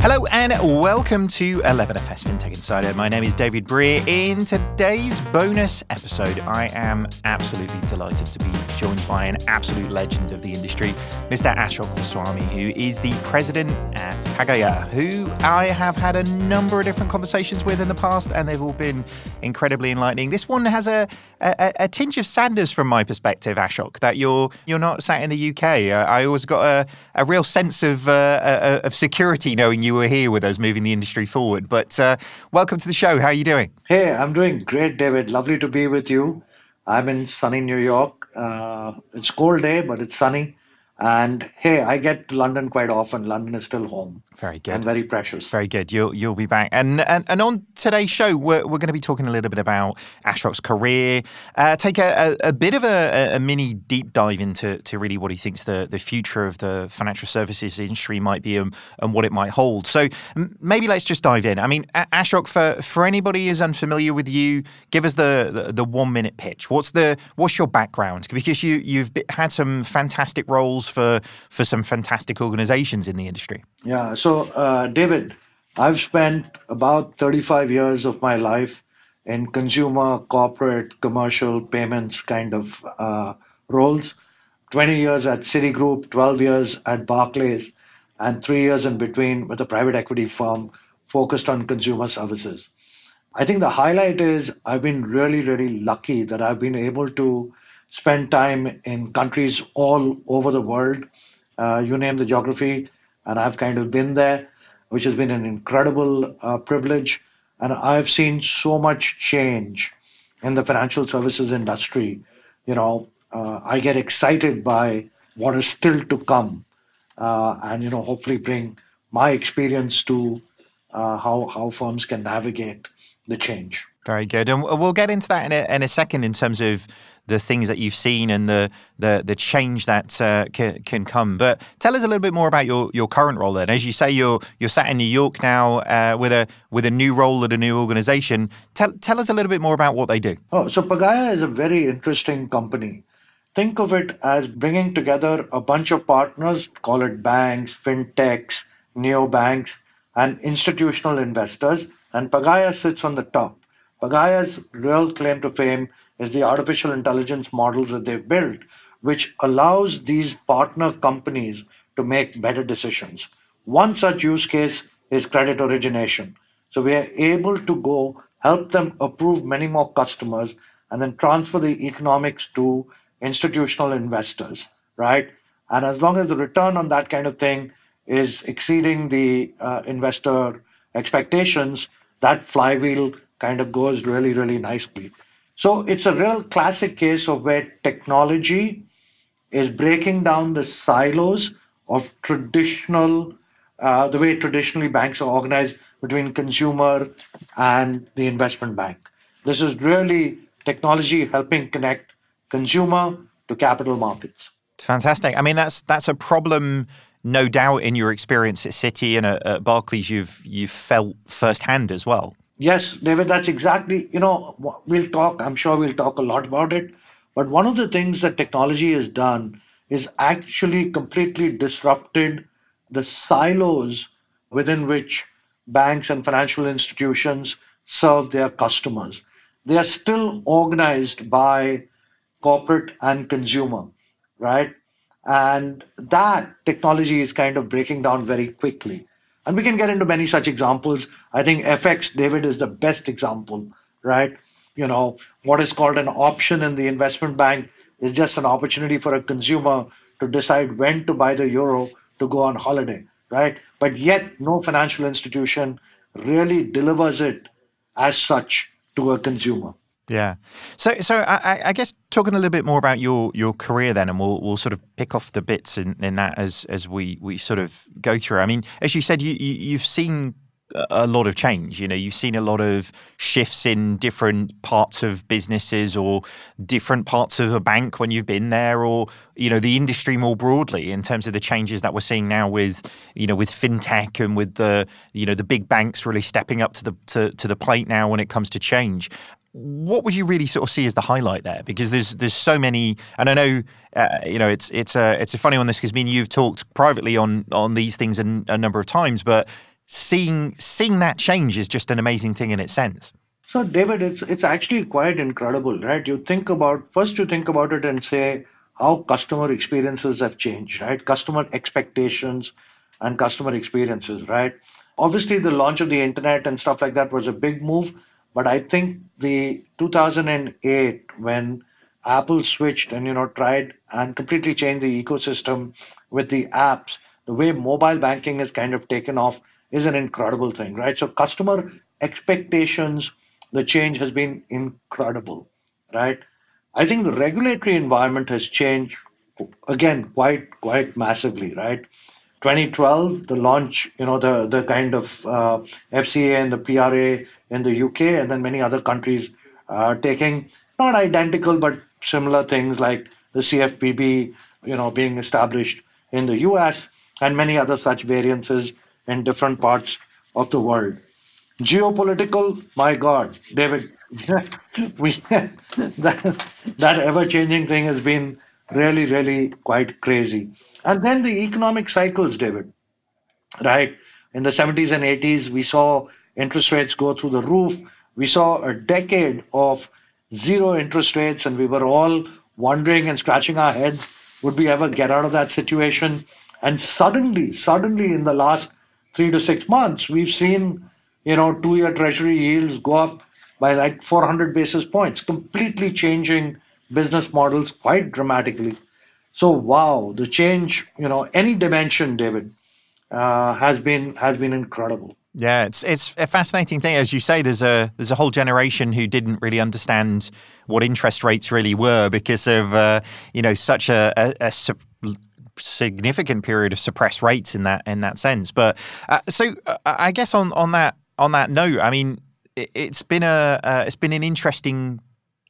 Hello and welcome to 11FS Fintech Insider. My name is David Brear. In today's bonus episode, I am absolutely delighted to be joined by an absolute legend of the industry, Mr. Ashok Vaswani, who is the president at Pagaya, who I have had a number of different conversations with in the past, and they've all been incredibly enlightening. This one has a tinge of sadness from my perspective, Ashok, that you're not sat in the UK. I always got a real sense of security knowing you were here with us moving the industry forward. But welcome to the show. How are you doing? Hey, I'm doing great, David. Lovely to be with you. I'm in sunny New York. It's cold day, but it's sunny. And hey, I get to London quite often. London is still home. Very good. And very precious. Very good. You'll be back. And on today's show, we're going to be talking a little bit about Ashok's career, take a bit of a mini deep dive into really what he thinks the future of the financial services industry might be and what it might hold. So maybe let's just dive in. I mean, Ashok, for anybody who's unfamiliar with you, give us the 1 minute pitch. What's your background? Because you've had some fantastic roles for some fantastic organizations in the industry. Yeah. So, David, I've spent about 35 years of my life in consumer, corporate, commercial, payments kind of roles, 20 years at Citigroup, 12 years at Barclays, and 3 years in between with a private equity firm focused on consumer services. I think the highlight is I've been really, really lucky that I've been able to spend time in countries all over the world, you name the geography, and I've kind of been there, which has been an incredible privilege. And I've seen so much change in the financial services industry. You know, I get excited by what is still to come, and, you know, hopefully bring my experience to how firms can navigate the change. Very good. And we'll get into that in a second in terms of the things that you've seen and the change that can come. But tell us a little bit more about your current role then. As you say, you're sat in New York now with a new role at a new organization. Tell us a little bit more about what they do. Oh, so Pagaya is a very interesting company. Think of it as bringing together a bunch of partners, call it banks, fintechs, neobanks, and institutional investors. And Pagaya sits on the top. Pagaya's real claim to fame is the artificial intelligence models that they've built, which allows these partner companies to make better decisions. One such use case is credit origination. So we are able to go help them approve many more customers and then transfer the economics to institutional investors, right? And as long as the return on that kind of thing is exceeding the investor expectations, that flywheel kind of goes really, really nicely. So it's a real classic case of where technology is breaking down the silos of traditional, the way traditionally banks are organized between consumer and the investment bank. This is really technology helping connect consumer to capital markets. Fantastic. I mean, that's a problem, no doubt, in your experience at Citi and at Barclays, you've felt firsthand as well. Yes, David, that's exactly, you know, I'm sure we'll talk a lot about it. But one of the things that technology has done is actually completely disrupted the silos within which banks and financial institutions serve their customers. They are still organized by corporate and consumer, right? And that technology is kind of breaking down very quickly. And we can get into many such examples. I think FX, David, is the best example, right? You know, what is called an option in the investment bank is just an opportunity for a consumer to decide when to buy the euro to go on holiday, right? But yet no financial institution really delivers it as such to a consumer. Yeah. So I guess talking a little bit more about your career then, and we'll sort of pick off the bits in that as we sort of go through. I mean, as you said, you've seen a lot of change. You know, you've seen a lot of shifts in different parts of businesses or different parts of a bank when you've been there, or, you know, the industry more broadly in terms of the changes that we're seeing now with, you know, with fintech and with the, you know, the big banks really stepping up to the plate now when it comes to change. What would you really sort of see as the highlight there? Because there's so many, and I know you know it's a funny one this because me and you've talked privately on these things a number of times, but seeing that change is just an amazing thing in its sense. So, David, it's actually quite incredible, right? You think about it and say how customer experiences have changed, right? Customer expectations and customer experiences, right? Obviously, the launch of the internet and stuff like that was a big move. But I think the 2008, when Apple switched and, tried and completely changed the ecosystem with the apps, the way mobile banking has kind of taken off is an incredible thing, right? So customer expectations, the change has been incredible, right? I think the regulatory environment has changed, again, quite massively, right? 2012, the launch, the kind of FCA and the PRA in the UK, and then many other countries taking not identical but similar things like the CFPB, being established in the US, and many other such variances in different parts of the world. Geopolitical, my God, David, that ever-changing thing has been really, really quite crazy. And then the economic cycles, David, right? In the 70s and 80s, we saw interest rates go through the roof. We saw a decade of zero interest rates, and we were all wondering and scratching our heads, would we ever get out of that situation? And suddenly in the last 3 to 6 months, we've seen, 2-year treasury yields go up by like 400 basis points, completely changing business models quite dramatically. So, wow, the change, any dimension, David, has been incredible. Yeah, it's a fascinating thing. As you say, there's a whole generation who didn't really understand what interest rates really were because of, such a significant period of suppressed rates in that sense. But so I guess on that note, I mean, it's been an interesting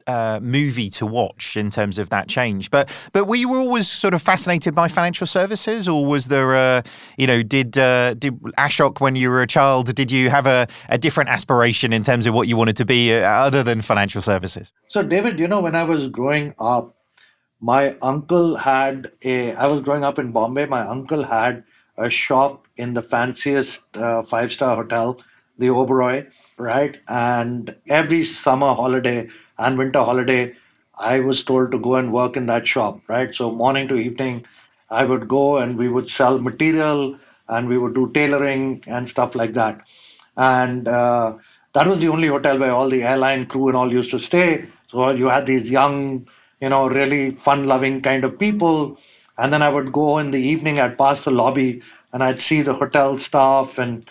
movie to watch in terms of that change, but were you always sort of fascinated by financial services, or was there did Ashok, when you were a child, did you have a different aspiration in terms of what you wanted to be other than financial services? So David, when I was growing up, I was growing up in Bombay, my uncle had a shop in the fanciest 5-star hotel, the Oberoi, right? And every summer holiday and winter holiday, I was told to go and work in that shop, right? So morning to evening, I would go and we would sell material and we would do tailoring and stuff like that. And that was the only hotel where all the airline crew and all used to stay. So you had these young, really fun-loving kind of people. And then I would go in the evening, I'd pass the lobby and I'd see the hotel staff and,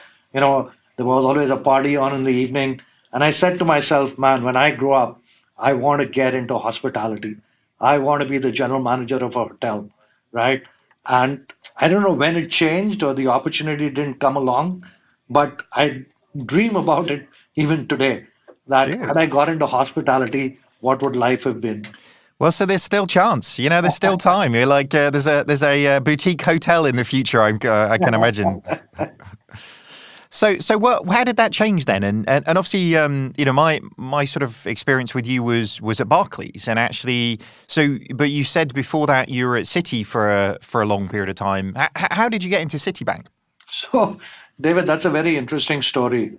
there was always a party on in the evening. And I said to myself, man, when I grow up, I want to get into hospitality. I want to be the general manager of a hotel, right? And I don't know when it changed or the opportunity didn't come along, but I dream about it even today, that had I got into hospitality, what would life have been? Well, so there's still chance, there's still time. You're like, there's a boutique hotel in the future, I can imagine. So how did that change then? And obviously, my sort of experience with you was at Barclays, and actually, but you said before that you were at Citi for a long period of time. How did you get into Citibank? So, David, that's a very interesting story. In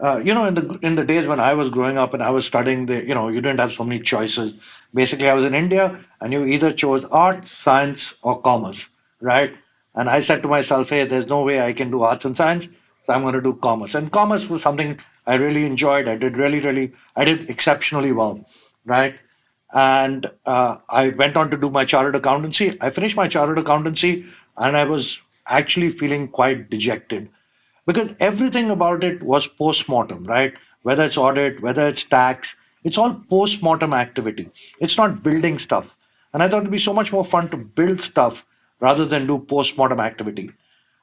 the days when I was growing up and I was studying, you didn't have so many choices. Basically, I was in India, and you either chose art, science, or commerce, right? And I said to myself, hey, there's no way I can do arts and science, so I'm going to do commerce. And commerce was something I really enjoyed. I did really exceptionally well, right? And I went on to do my chartered accountancy. I finished my chartered accountancy, and I was actually feeling quite dejected because everything about it was post-mortem, right? Whether it's audit, whether it's tax, it's all post-mortem activity. It's not building stuff. And I thought it'd be so much more fun to build stuff rather than do post-mortem activity.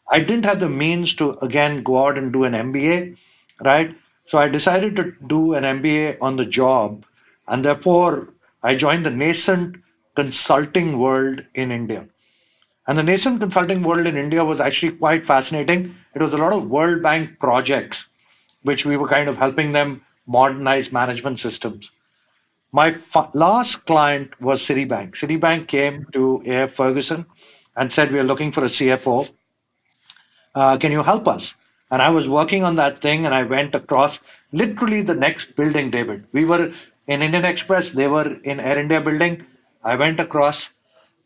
I didn't have the means to, again, go out and do an MBA, right? So I decided to do an MBA on the job, and therefore I joined the nascent consulting world in India. And the nascent consulting world in India was actually quite fascinating. It was a lot of World Bank projects, which we were kind of helping them modernize management systems. My last client was Citibank. Citibank came to AF Ferguson and said, we are looking for a CFO. Can you help us? And I was working on that thing, and I went across literally the next building, David. We were in Indian Express. They were in Air India building. I went across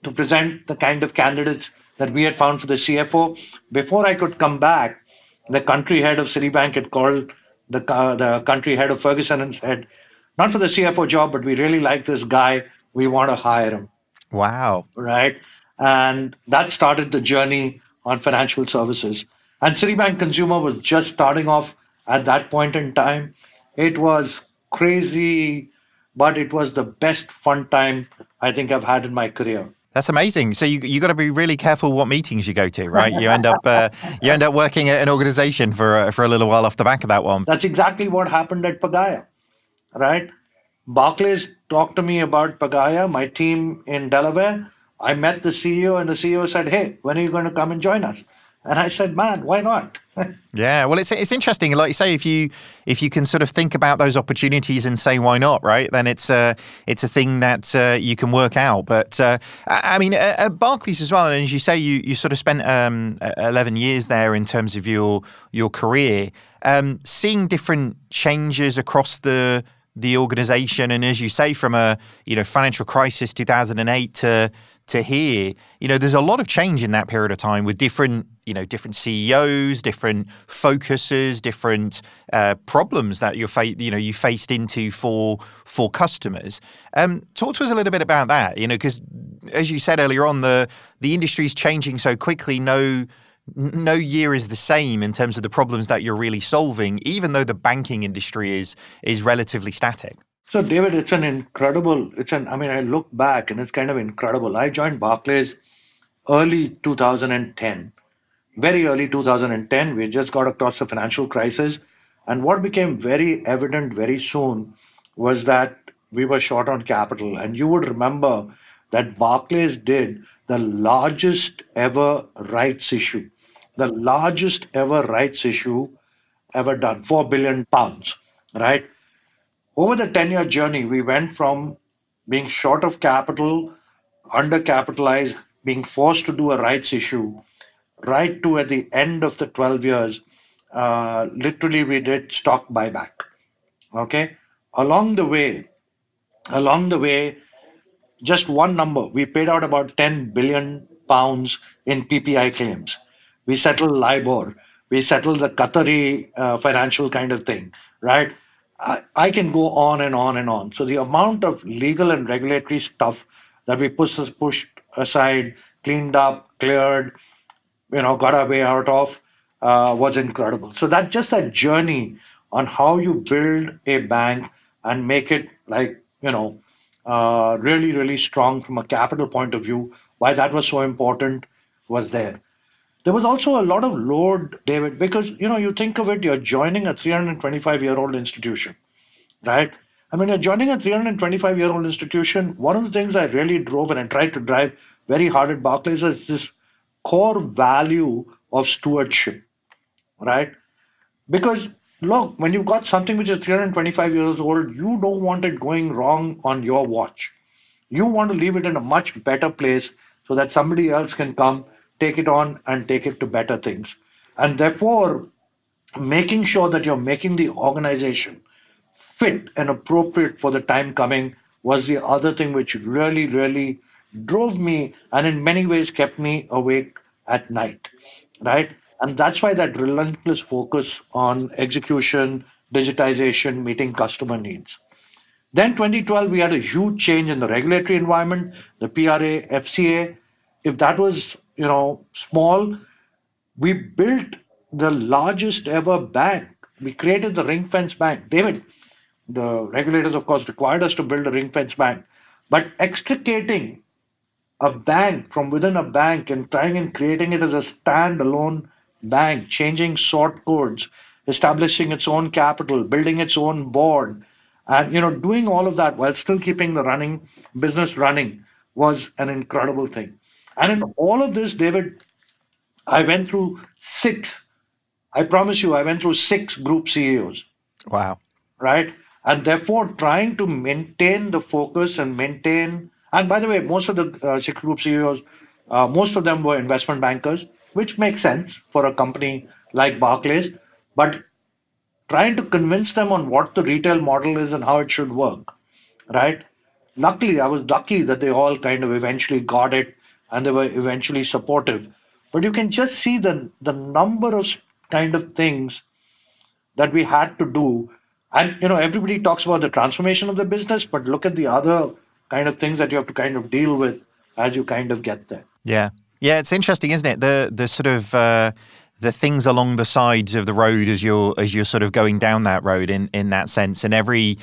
to present the kind of candidates that we had found for the CFO. Before I could come back, the country head of Citibank had called the country head of Ferguson and said, not for the CFO job, but we really like this guy. We want to hire him. Wow. Right. And that started the journey on financial services. And Citibank Consumer was just starting off at that point in time. It was crazy, but it was the best fun time I think I've had in my career. That's amazing. So you got to be really careful what meetings you go to, right? You end up working at an organization for a little while off the back of that one. That's exactly what happened at Pagaya, right? Barclays talked to me about Pagaya, my team in Delaware. I met the CEO, and the CEO said, "Hey, when are you going to come and join us?" And I said, "Man, why not?" Yeah, well, it's interesting. Like you say, if you can sort of think about those opportunities and say, "Why not?" Right? Then it's a thing that you can work out. But I mean, at Barclays as well, and as you say, you sort of spent 11 years there in terms of your career, seeing different changes across the organization, and as you say, from a financial crisis 2008 to here, there's a lot of change in that period of time with different CEOs, different focuses, different problems that you faced into for customers. Talk to us a little bit about that, because as you said earlier on, the industry's changing so quickly. No year is the same in terms of the problems that you're really solving, even though the banking industry is relatively static. So, David, I look back and it's kind of incredible. I joined Barclays early 2010, very early 2010. We just got across the financial crisis. And what became very evident very soon was that we were short on capital. And you would remember that Barclays did the largest ever rights issue, ever done, £4 billion, right? Over the 10-year journey, we went from being short of capital, undercapitalized, being forced to do a rights issue, right to at the end of the 12 years, literally we did stock buyback, okay? Along the way, just one number, we paid out about £10 billion in PPI claims. We settled LIBOR. We settled the Qatari financial kind of thing, right? I can go on and on and on. So the amount of legal and regulatory stuff that we pushed aside, cleaned up, cleared, got our way out of, was incredible. So that journey on how you build a bank and make it really, really strong from a capital point of view, why that was so important was there. There was also a lot of load, David, because, you think of it, you're joining a 325-year-old institution, right? I mean, you're joining a 325-year-old institution. One of the things I really drove and I tried to drive very hard at Barclays is this core value of stewardship, right? Because, look, when you've got something which is 325 years old, you don't want it going wrong on your watch. You want to leave it in a much better place so that somebody else can come take it on and take it to better things. And therefore, making sure that you're making the organization fit and appropriate for the time coming was the other thing which really, really drove me and in many ways kept me awake at night, right? And that's why that relentless focus on execution, digitization, meeting customer needs. Then 2012, we had a huge change in the regulatory environment, the PRA, FCA. If that was small, we built the largest ever bank. We created the Ring Fence Bank. David, the regulators, of course, required us to build a Ring Fence Bank. But extricating a bank from within a bank and trying and creating it as a standalone bank, changing sort codes, establishing its own capital, building its own board, and doing all of that while still keeping the business running was an incredible thing. And in all of this, David, I promise you, I went through six group CEOs. Wow. Right? And therefore, trying to maintain the focus and maintain, and by the way, most of the six group CEOs, most of them were investment bankers. which makes sense for a company like Barclays, but trying to convince them on what the retail model is and how it should work, right? Luckily, I was lucky that they all kind of eventually got it and they were eventually supportive. But you can just see the number of kind of things that we had to do. And, you know, everybody talks about the transformation of the business, but look at the other kind of things that you have to kind of deal with as you kind of get there. Yeah. Yeah, it's interesting, isn't it? The sort of the things along the sides of the road as you're sort of going down that road in that sense. And every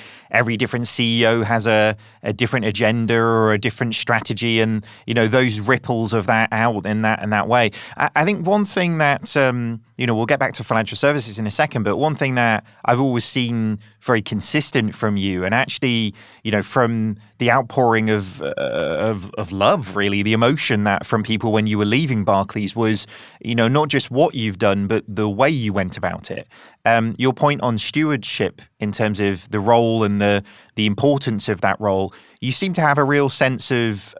different CEO has a different agenda or a different strategy, and, you know, those ripples of that out in that way. I think one thing that, you know, we'll get back to financial services in a second, but one thing that I've always seen very consistent from you, and actually, you know, from the outpouring of love, really, the emotion that from people when you were leaving Barclays was, you know, not just what you've done, but the way you went about it. Your point on stewardship in terms of the role and the importance of that role, you seem to have a real sense of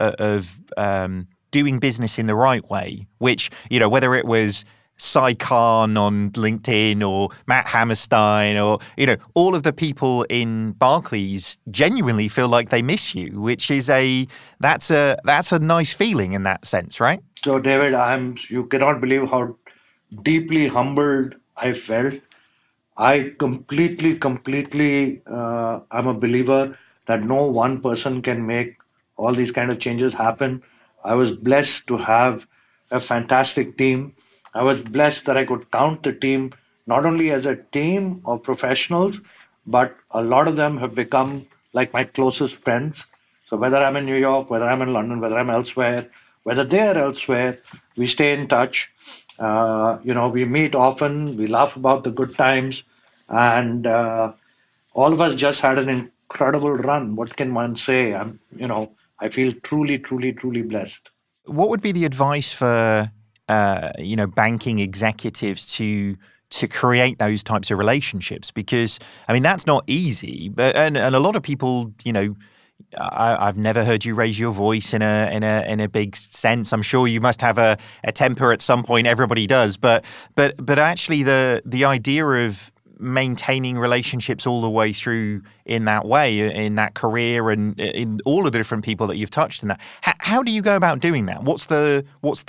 doing business in the right way, which, you know, whether it was Sai Khan on LinkedIn or Matt Hammerstein or, you know, all of the people in Barclays genuinely feel like they miss you, which is that's a nice feeling in that sense, right? So, David, you cannot believe how deeply humbled I felt. I completely, I'm a believer that no one person can make all these kind of changes happen. I was blessed to have a fantastic team. I was blessed that I could count the team, not only as a team of professionals, but a lot of them have become like my closest friends. So whether I'm in New York, whether I'm in London, whether I'm elsewhere, whether they're elsewhere, we stay in touch. You know, we meet often, we laugh about the good times, and all of us just had an incredible run. What can one say? I feel truly blessed. What would be the advice for banking executives to create those types of relationships? Because, I mean, that's not easy. But and a lot of people, you know, I've never heard you raise your voice in a big sense. I'm sure you must have a temper at some point. Everybody does, but actually the idea of maintaining relationships all the way through in that way, in that career, and in all of the different people that you've touched in that. How do you go about doing that? What's the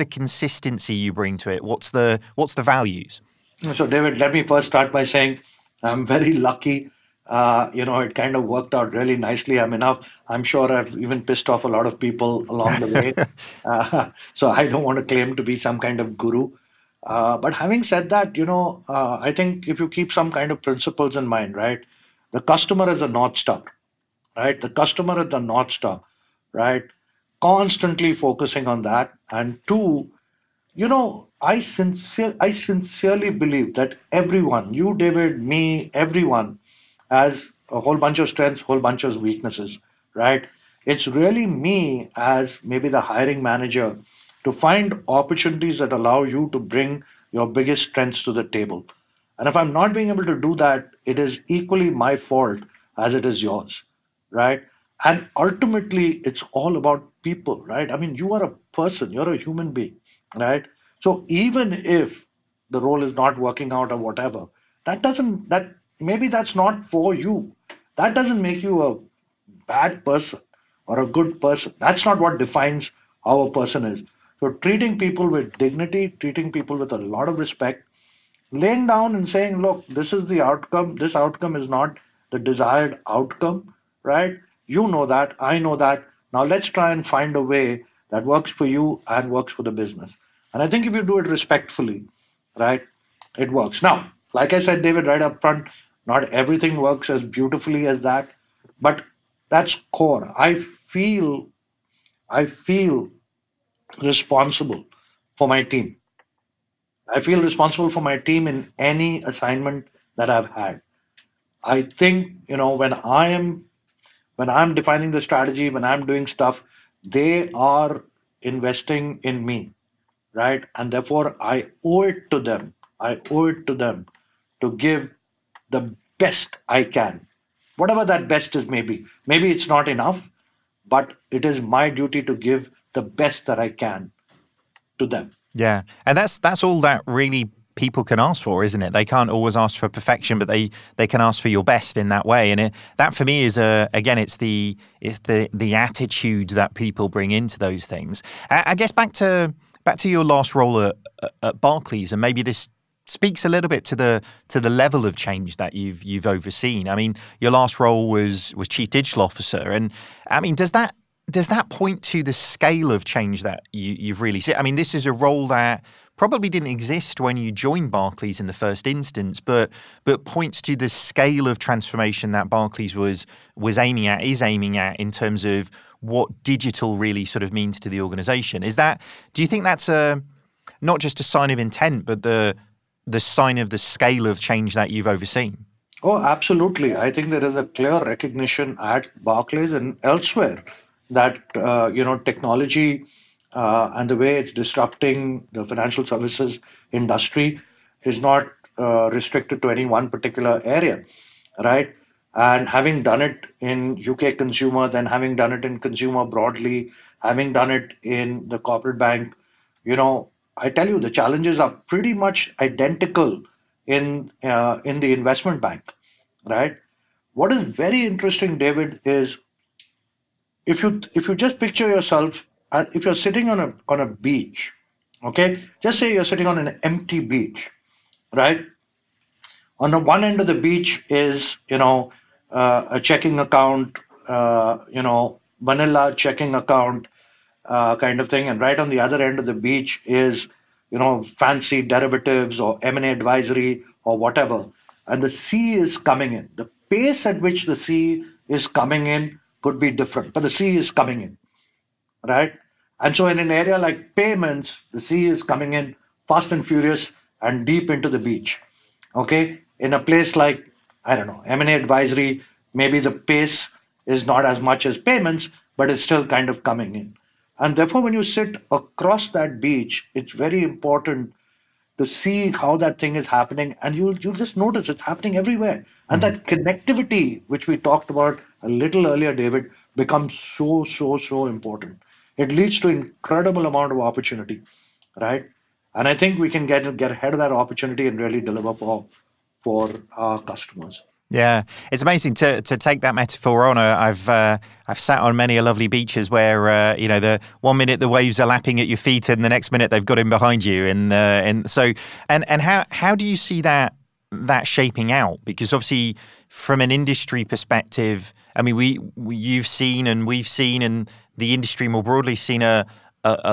consistency you bring to it? What's the values? So, David, let me first start by saying I'm very lucky. It kind of worked out really nicely. I'm sure I've even pissed off a lot of people along the way. So I don't want to claim to be some kind of guru. But having said that, you know, I think if you keep some kind of principles in mind, right? The customer is a North Star, right? Constantly focusing on that. And two, you know, I sincerely believe that everyone, you, David, me, everyone, has a whole bunch of strengths, whole bunch of weaknesses, right? It's really me as maybe the hiring manager to find opportunities that allow you to bring your biggest strengths to the table. And if I'm not being able to do that, it is equally my fault as it is yours, right? And ultimately, it's all about people, right? I mean, you are a person, you're a human being, right? So even if the role is not working out or whatever, maybe that's not for you. That doesn't make you a bad person or a good person. That's not what defines how a person is. So treating people with dignity, treating people with a lot of respect, laying down and saying, look, this is the outcome. This outcome is not the desired outcome, right? You know that, I know that. Now let's try and find a way that works for you and works for the business. And I think if you do it respectfully, right, it works. Now, like I said, David, right up front, not everything works as beautifully as that, but that's core. I feel responsible for my team. I feel responsible for my team in any assignment that I've had. I think, you know, when I'm defining the strategy, when I'm doing stuff, they are investing in me, right? And therefore, I owe it to them to give the best I can, whatever that best is. Maybe it's not enough, but it is my duty to give the best that I can to them. Yeah. And that's all that really people can ask for, isn't it? They can't always ask for perfection, but they can ask for your best in that way. And that for me is it's the attitude that people bring into those things. I guess back to your last role at Barclays, and maybe this speaks a little bit to the level of change that you've overseen. I mean, your last role was Chief Digital Officer, and I mean, does that point to the scale of change that you've really seen? I mean, this is a role that probably didn't exist when you joined Barclays in the first instance, but points to the scale of transformation that Barclays is aiming at in terms of what digital really sort of means to the organization. Do you think that's not just a sign of intent, but the sign of the scale of change that you've overseen? Oh, absolutely. I think there is a clear recognition at Barclays and elsewhere that technology and the way it's disrupting the financial services industry is not restricted to any one particular area, right? And having done it in UK consumer, then having done it in consumer broadly, having done it in the corporate bank, I tell you, the challenges are pretty much identical in the investment bank, right? What is very interesting, David, is if you just picture yourself. If you're sitting on a beach, okay, just say you're sitting on an empty beach, right? On the one end of the beach is, a checking account, vanilla checking account kind of thing. And right on the other end of the beach is, fancy derivatives or M&A advisory or whatever. And the sea is coming in. The pace at which the sea is coming in could be different, but the sea is coming in. Right? And so in an area like payments, the sea is coming in fast and furious and deep into the beach. Okay? In a place like, I don't know, M&A advisory, maybe the pace is not as much as payments, but it's still kind of coming in. And therefore, when you sit across that beach, it's very important to see how that thing is happening. And you'll just notice it's happening everywhere. And that connectivity, which we talked about a little earlier, David, becomes so important. It leads to incredible amount of opportunity, right? And I think we can get ahead of that opportunity and really deliver for our customers. Yeah, it's amazing to take that metaphor on. I've sat on many a lovely beaches where the 1 minute the waves are lapping at your feet and the next minute they've got in behind you, and so how do you see that shaping out? Because obviously, from an industry perspective, I mean, you've seen and we've seen, and the industry more broadly seen a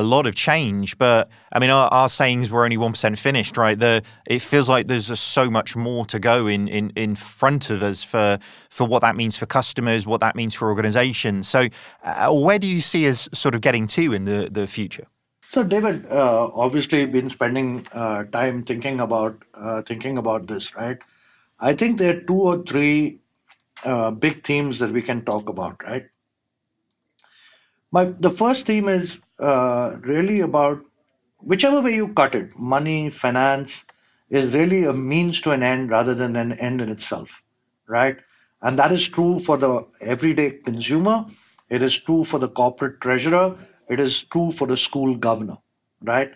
lot of change. But I mean, our sayings were only 1% finished, right? It feels like there's just so much more to go in front of us for what that means for customers, what that means for organizations. So, where do you see us sort of getting to in the future? So, David, obviously, been spending time thinking about this, right? I think there are two or three big themes that we can talk about, right? The first theme is really about, whichever way you cut it, money, finance, is really a means to an end rather than an end in itself, right? And that is true for the everyday consumer. It is true for the corporate treasurer. It is true for the school governor, right?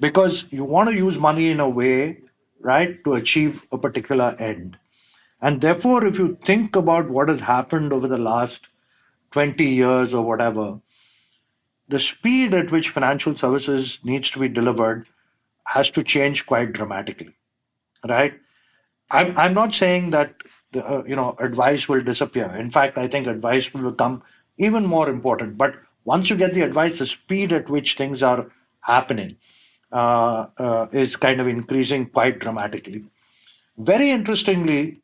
Because you want to use money in a way, right, to achieve a particular end. And therefore, if you think about what has happened over the last 20 years or whatever, the speed at which financial services needs to be delivered has to change quite dramatically, right? I'm not saying that advice will disappear. In fact, I think advice will become even more important. But once you get the advice, the speed at which things are happening is kind of increasing quite dramatically. Very interestingly,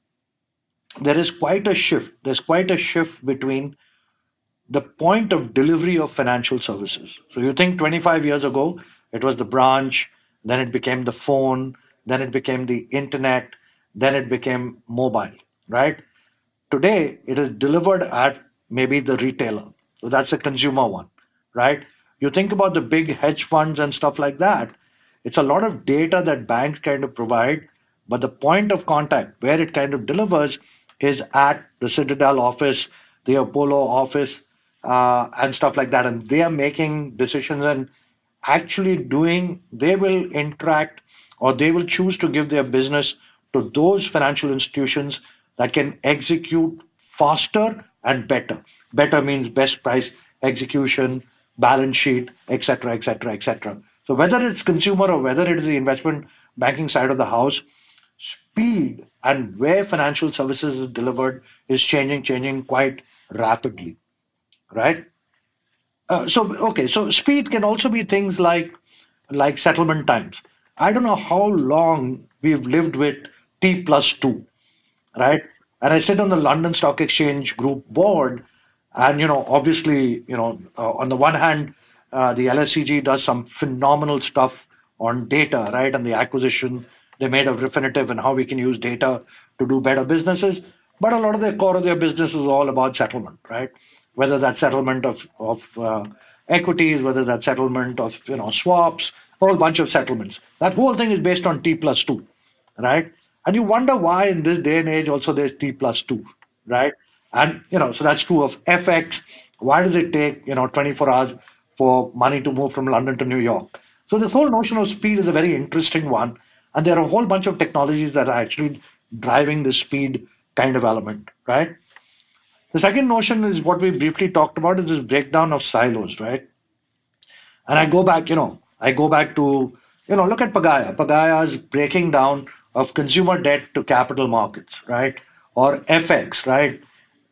there is quite a shift. There's quite a shift between the point of delivery of financial services. So you think 25 years ago, it was the branch, then it became the phone, then it became the internet, then it became mobile, right? Today, it is delivered at maybe the retailer. So that's a consumer one, right? You think about the big hedge funds and stuff like that. It's a lot of data that banks kind of provide, but the point of contact where it kind of delivers is at the Citadel office, the Apollo office, and stuff like that. And they are making decisions and actually doing, they will interact or they will choose to give their business to those financial institutions that can execute faster and better. Better means best price execution, balance sheet, etc., etc., etc. So whether it's consumer or whether it is the investment banking side of the house, speed and where financial services is delivered is changing quite rapidly, right? So speed can also be things like settlement times. I don't know how long we've lived with T+2, right? And I sit on the London Stock Exchange Group board, and on the one hand, the LSEG does some phenomenal stuff on data, right? And the acquisition they made of Refinitiv and how we can use data to do better businesses. But a lot of the core of their business is all about settlement, right? Whether that's settlement of equities, whether that's settlement of swaps, whole bunch of settlements. That whole thing is based on T+2, right? And you wonder why in this day and age also there's T+2, right? And so that's true of FX. Why does it take 24 hours for money to move from London to New York? So this whole notion of speed is a very interesting one, and there are a whole bunch of technologies that are actually driving the speed kind of element, right? The second notion is what we briefly talked about, is this breakdown of silos, right? And I go back to look at Pagaya. Pagaya's breaking down of consumer debt to capital markets, right? Or FX, right?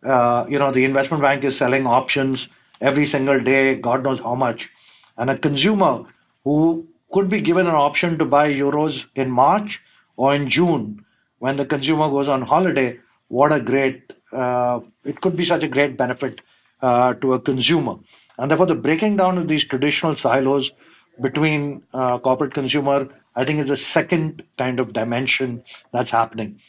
The investment bank is selling options every single day, God knows how much. And a consumer who could be given an option to buy euros in March or in June, when the consumer goes on holiday, what a great, it could be such a great benefit to a consumer. And therefore, the breaking down of these traditional silos between corporate consumer, I think, is the second kind of dimension that's happening.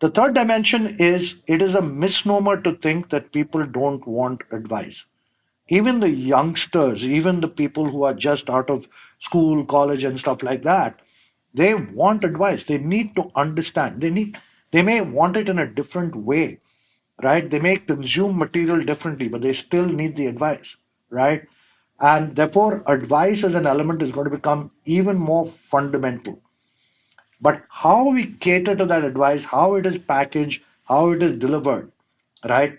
The third dimension is, it is a misnomer to think that people don't want advice. Even the youngsters, even the people who are just out of school, college, and stuff like that, they want advice. They need to understand. They may want it in a different way, right? They may consume material differently, but they still need the advice, right? And therefore, advice as an element is going to become even more fundamental. But how we cater to that advice, how it is packaged, how it is delivered, right,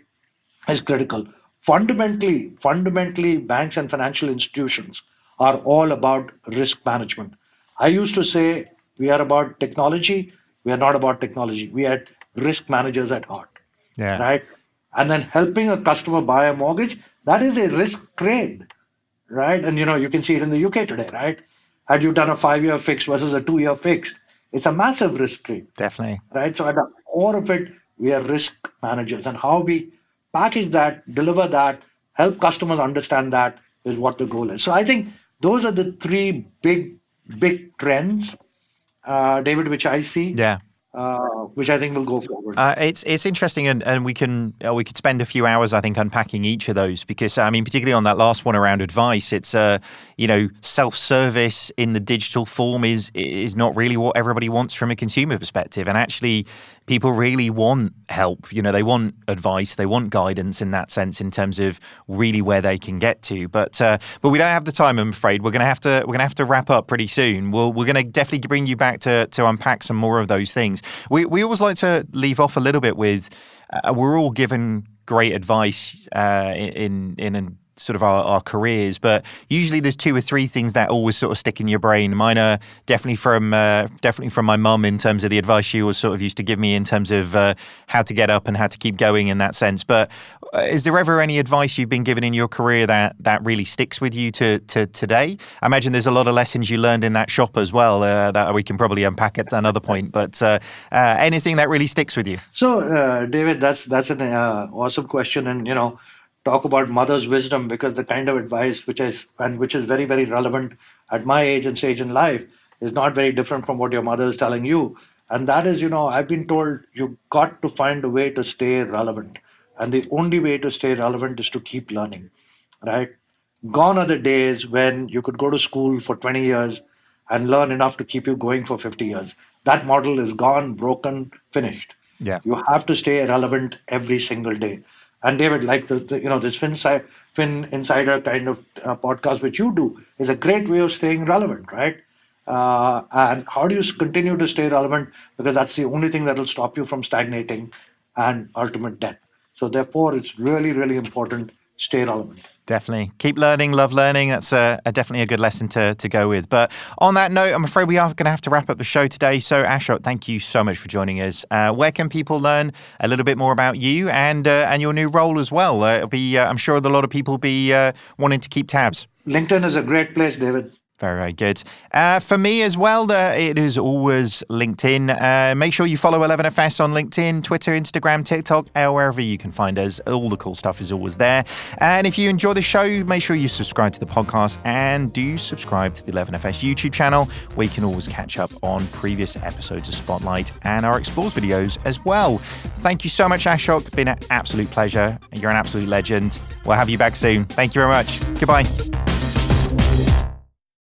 is critical. Fundamentally, banks and financial institutions are all about risk management. I used to say we are about technology. We are not about technology. We are risk managers at heart, yeah. Right? And then helping a customer buy a mortgage, that is a risk trade, right? And you can see it in the UK today, right? Had you done a 5-year fix versus a 2-year fix, it's a massive risk trade. Definitely. Right? So at the core of it, we are risk managers, and how we package that, deliver that, help customers understand that is what the goal is. So I think those are the three big trends, David, which I see, yeah, which I think will go forward. It's interesting, and we could spend a few hours, I think, unpacking each of those, because I mean, particularly on that last one around advice, it's self-service in the digital form is not really what everybody wants from a consumer perspective, and actually people really want help. They want advice, they want guidance in that sense, in terms of really where they can get to. But we don't have the time, I'm afraid. We're gonna have to wrap up pretty soon. We're gonna definitely bring you back to unpack some more of those things. We always like to leave off a little bit with we're all given great advice in sort of our careers, but usually there's two or three things that always sort of stick in your brain. Mine are definitely from my mum, in terms of the advice she was sort of used to give me in terms of how to get up and how to keep going in that sense. But is there ever any advice you've been given in your career that really sticks with you to today? I imagine there's a lot of lessons you learned in that shop as well that we can probably unpack at another point, but anything that really sticks with you? So David, that's an awesome question, and talk about mother's wisdom, because the kind of advice which is very, very relevant at my age and stage in life is not very different from what your mother is telling you. And that is, I've been told you've got to find a way to stay relevant. And the only way to stay relevant is to keep learning, right? Gone are the days when you could go to school for 20 years and learn enough to keep you going for 50 years. That model is gone, broken, finished. Yeah. You have to stay relevant every single day. And David, like this Fin Insider kind of podcast, which you do, is a great way of staying relevant, right? And how do you continue to stay relevant? Because that's the only thing that will stop you from stagnating and ultimate death. So therefore, it's really, really important. Stay relevant. Definitely. Keep learning, love learning. That's definitely a good lesson to go with. But on that note, I'm afraid we are going to have to wrap up the show today. So Ashok, thank you so much for joining us. Where can people learn a little bit more about you and your new role as well? It'll be, I'm sure a lot of people be wanting to keep tabs. LinkedIn is a great place, David. Very, very good. For me as well, it is always LinkedIn. Make sure you follow 11FS on LinkedIn, Twitter, Instagram, TikTok, wherever you can find us. All the cool stuff is always there. And if you enjoy the show, make sure you subscribe to the podcast and do subscribe to the 11FS YouTube channel, where you can always catch up on previous episodes of Spotlight and our Explores videos as well. Thank you so much, Ashok. Been an absolute pleasure. You're an absolute legend. We'll have you back soon. Thank you very much. Goodbye.